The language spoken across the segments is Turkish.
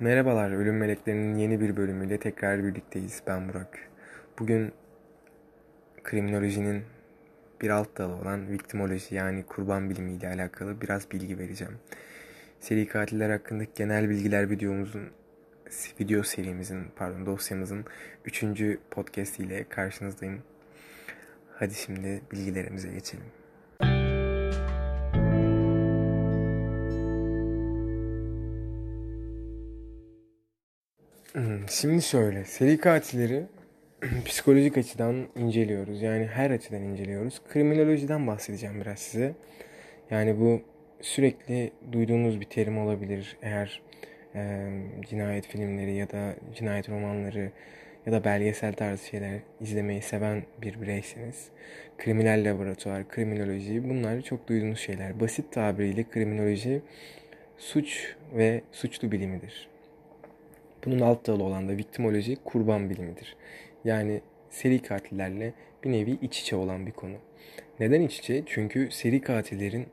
Merhabalar, Ölüm Meleklerinin yeni bir bölümüyle tekrar birlikteyiz. Ben Burak. Bugün kriminolojinin bir alt dalı olan viktimoloji yani kurban bilimi ile alakalı biraz bilgi vereceğim. Seri katiller hakkındaki genel bilgiler dosyamızın 3. podcast ile karşınızdayım. Hadi şimdi bilgilerimize geçelim. Şimdi şöyle, seri katilleri psikolojik açıdan inceliyoruz. Yani her açıdan inceliyoruz. Kriminolojiden bahsedeceğim biraz size. Yani bu sürekli duyduğunuz bir terim olabilir. Eğer cinayet filmleri ya da cinayet romanları ya da belgesel tarzı şeyler izlemeyi seven bir bireyseniz, kriminal laboratuvar, kriminoloji, bunlar çok duyduğunuz şeyler. Basit tabiriyle kriminoloji suç ve suçlu bilimidir. Bunun alt dalı olan da viktimoloji, kurban bilimidir. Yani seri katillerle bir nevi iç içe olan bir konu. Neden iç içe? Çünkü seri katillerin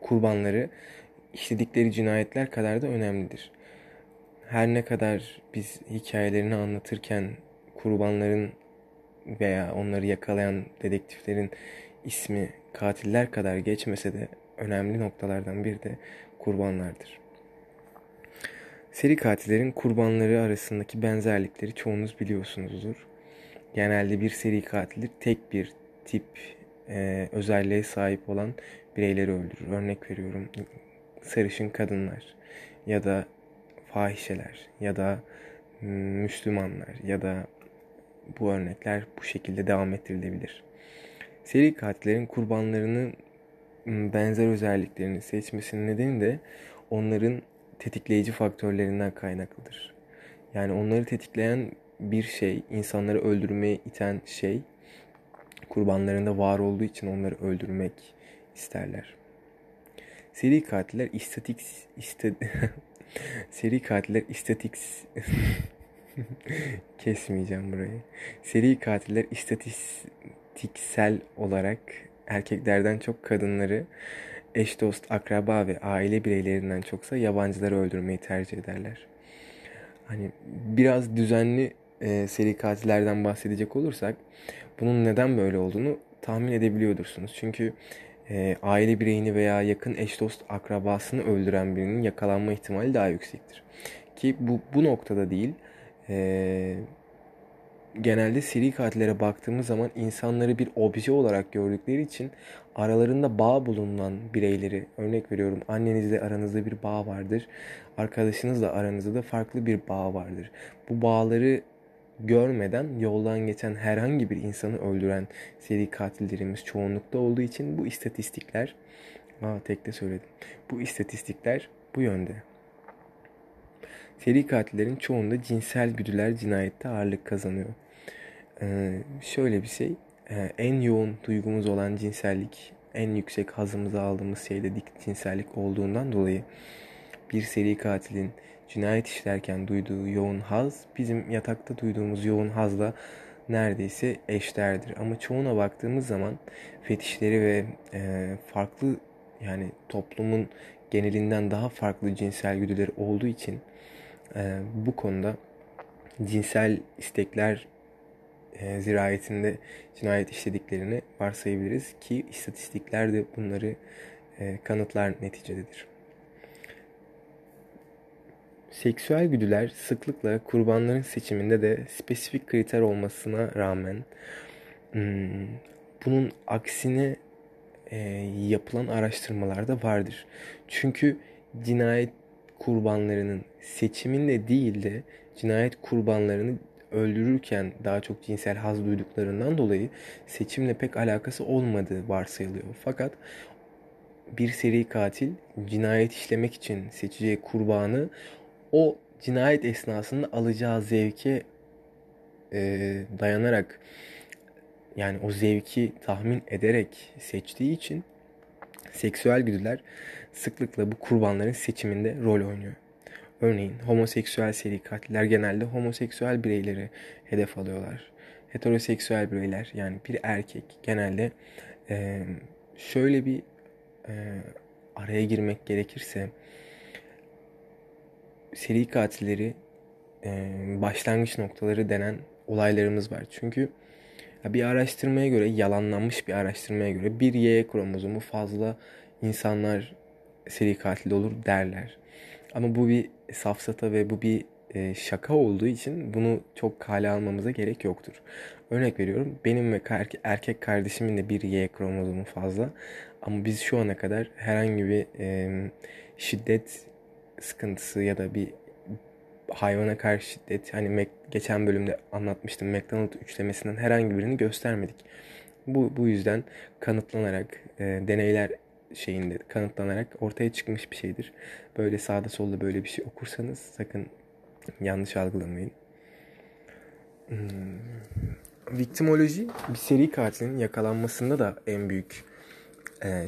kurbanları işledikleri cinayetler kadar da önemlidir. Her ne kadar biz hikayelerini anlatırken kurbanların veya onları yakalayan dedektiflerin ismi katiller kadar geçmese de önemli noktalardan biri de kurbanlardır. Seri katillerin kurbanları arasındaki benzerlikleri çoğunuz biliyorsunuzdur. Genelde bir seri katili tek bir tip özelliğe sahip olan bireyleri öldürür. Örnek veriyorum, sarışın kadınlar ya da fahişeler ya da Müslümanlar ya da bu örnekler bu şekilde devam ettirilebilir. Seri katillerin kurbanlarını benzer özelliklerini seçmesinin nedeni de onların tetikleyici faktörlerinden kaynaklıdır. Yani onları tetikleyen bir şey, insanları öldürmeye iten şey kurbanlarında var olduğu için onları öldürmek isterler. Seri katiller istatistiksel olarak erkeklerden çok kadınları, eş, dost, akraba ve aile bireylerinden çoksa yabancıları öldürmeyi tercih ederler. Hani biraz düzenli seri katillerden bahsedecek olursak bunun neden böyle olduğunu tahmin edebiliyordursunuz. Çünkü aile bireyini veya yakın eş, dost, akrabasını öldüren birinin yakalanma ihtimali daha yüksektir. Ki bu noktada değil, genelde seri katillere baktığımız zaman insanları bir obje olarak gördükleri için aralarında bağ bulunan bireyleri, örnek veriyorum, annenizle aranızda bir bağ vardır, arkadaşınızla aranızda da farklı bir bağ vardır. Bu bağları görmeden yoldan geçen herhangi bir insanı öldüren seri katillerimiz çoğunlukta olduğu için bu istatistikler bu yönde. Seri katillerin çoğunda cinsel güdüler cinayette ağırlık kazanıyor. Şöyle bir şey, en yoğun duygumuz olan cinsellik, en yüksek hazımıza aldığımız şey de cinsellik olduğundan dolayı bir seri katilin cinayet işlerken duyduğu yoğun haz bizim yatakta duyduğumuz yoğun hazla neredeyse eşdeğerdir. Ama çoğuna baktığımız zaman fetişleri ve farklı, yani toplumun genelinden daha farklı cinsel güdüleri olduğu için bu konuda cinsel istekler zirayetinde cinayet işlediklerini varsayabiliriz ki istatistikler de bunları kanıtlar neticededir. Seksüel güdüler sıklıkla kurbanların seçiminde de spesifik kriter olmasına rağmen bunun aksine yapılan araştırmalarda vardır. Çünkü cinayet kurbanlarının seçiminle değil de cinayet kurbanlarını öldürürken daha çok cinsel haz duyduklarından dolayı seçimle pek alakası olmadığı varsayılıyor. Fakat bir seri katil cinayet işlemek için seçeceği kurbanı o cinayet esnasında alacağı zevke dayanarak, yani o zevki tahmin ederek seçtiği için seksüel güdüler sıklıkla bu kurbanların seçiminde rol oynuyor. Örneğin homoseksüel seri katiller genelde homoseksüel bireyleri hedef alıyorlar. Heteroseksüel bireyler, yani bir erkek genelde şöyle bir araya girmek gerekirse seri katilleri başlangıç noktaları denen olaylarımız var. Çünkü bir araştırmaya göre, yalanlanmış bir araştırmaya göre bir Y kromozomu fazla insanlar seri katil olur derler. Ama bu bir safsata ve bu bir şaka olduğu için bunu çok kale almamıza gerek yoktur. Örnek veriyorum, benim ve erkek kardeşimin de bir Y kromozomu fazla. Ama biz şu ana kadar herhangi bir şiddet sıkıntısı ya da bir hayvana karşı şiddet, hani geçen bölümde anlatmıştım, McDonald's üçlemesinden herhangi birini göstermedik. Bu yüzden kanıtlanarak, deneyler şeyinde kanıtlanarak ortaya çıkmış bir şeydir. Böyle sağda solda böyle bir şey okursanız sakın yanlış algılamayın. Viktimoloji bir seri katilin yakalanmasında da en büyük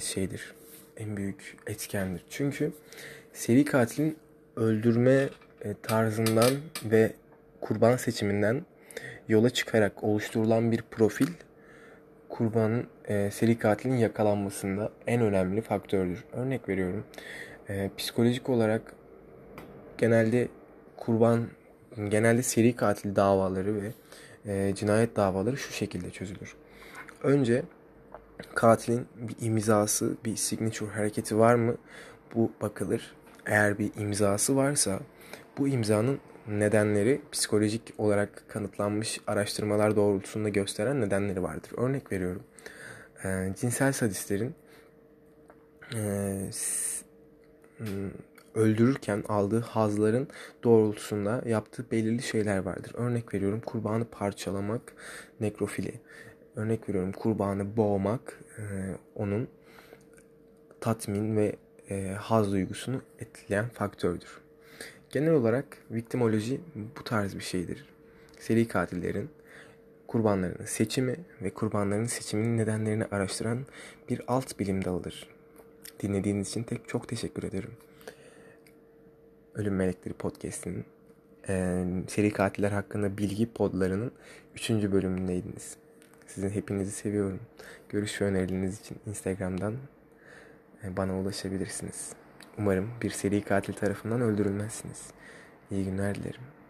şeydir. En büyük etkendir. Çünkü seri katilin öldürme tarzından ve kurban seçiminden yola çıkarak oluşturulan bir profil kurbanın, seri katilin yakalanmasında en önemli faktördür. Örnek veriyorum, psikolojik olarak genelde seri katil davaları ve cinayet davaları şu şekilde çözülür. Önce katilin bir imzası, bir signature hareketi var mı? Bu bakılır. Eğer bir imzası varsa bu imzanın nedenleri psikolojik olarak kanıtlanmış araştırmalar doğrultusunda gösteren nedenleri vardır. Örnek veriyorum, cinsel sadistlerin öldürürken aldığı hazların doğrultusunda yaptığı belirli şeyler vardır. Örnek veriyorum, kurbanı parçalamak nekrofili. Örnek veriyorum, kurbanı boğmak onun tatmin ve haz duygusunu etkileyen faktördür. Genel olarak viktimoloji bu tarz bir şeydir. Seri katillerin kurbanlarının seçimi ve kurbanların seçiminin nedenlerini araştıran bir alt bilim dalıdır. Dinlediğiniz için çok teşekkür ederim. Ölüm Melekleri Podcast'inin seri katiller hakkında bilgi podlarının 3. bölümündeydiniz. Sizin hepinizi seviyorum. Görüş ve önerileriniz için Instagram'dan bana ulaşabilirsiniz. Umarım bir seri katil tarafından öldürülmezsiniz. İyi günler dilerim.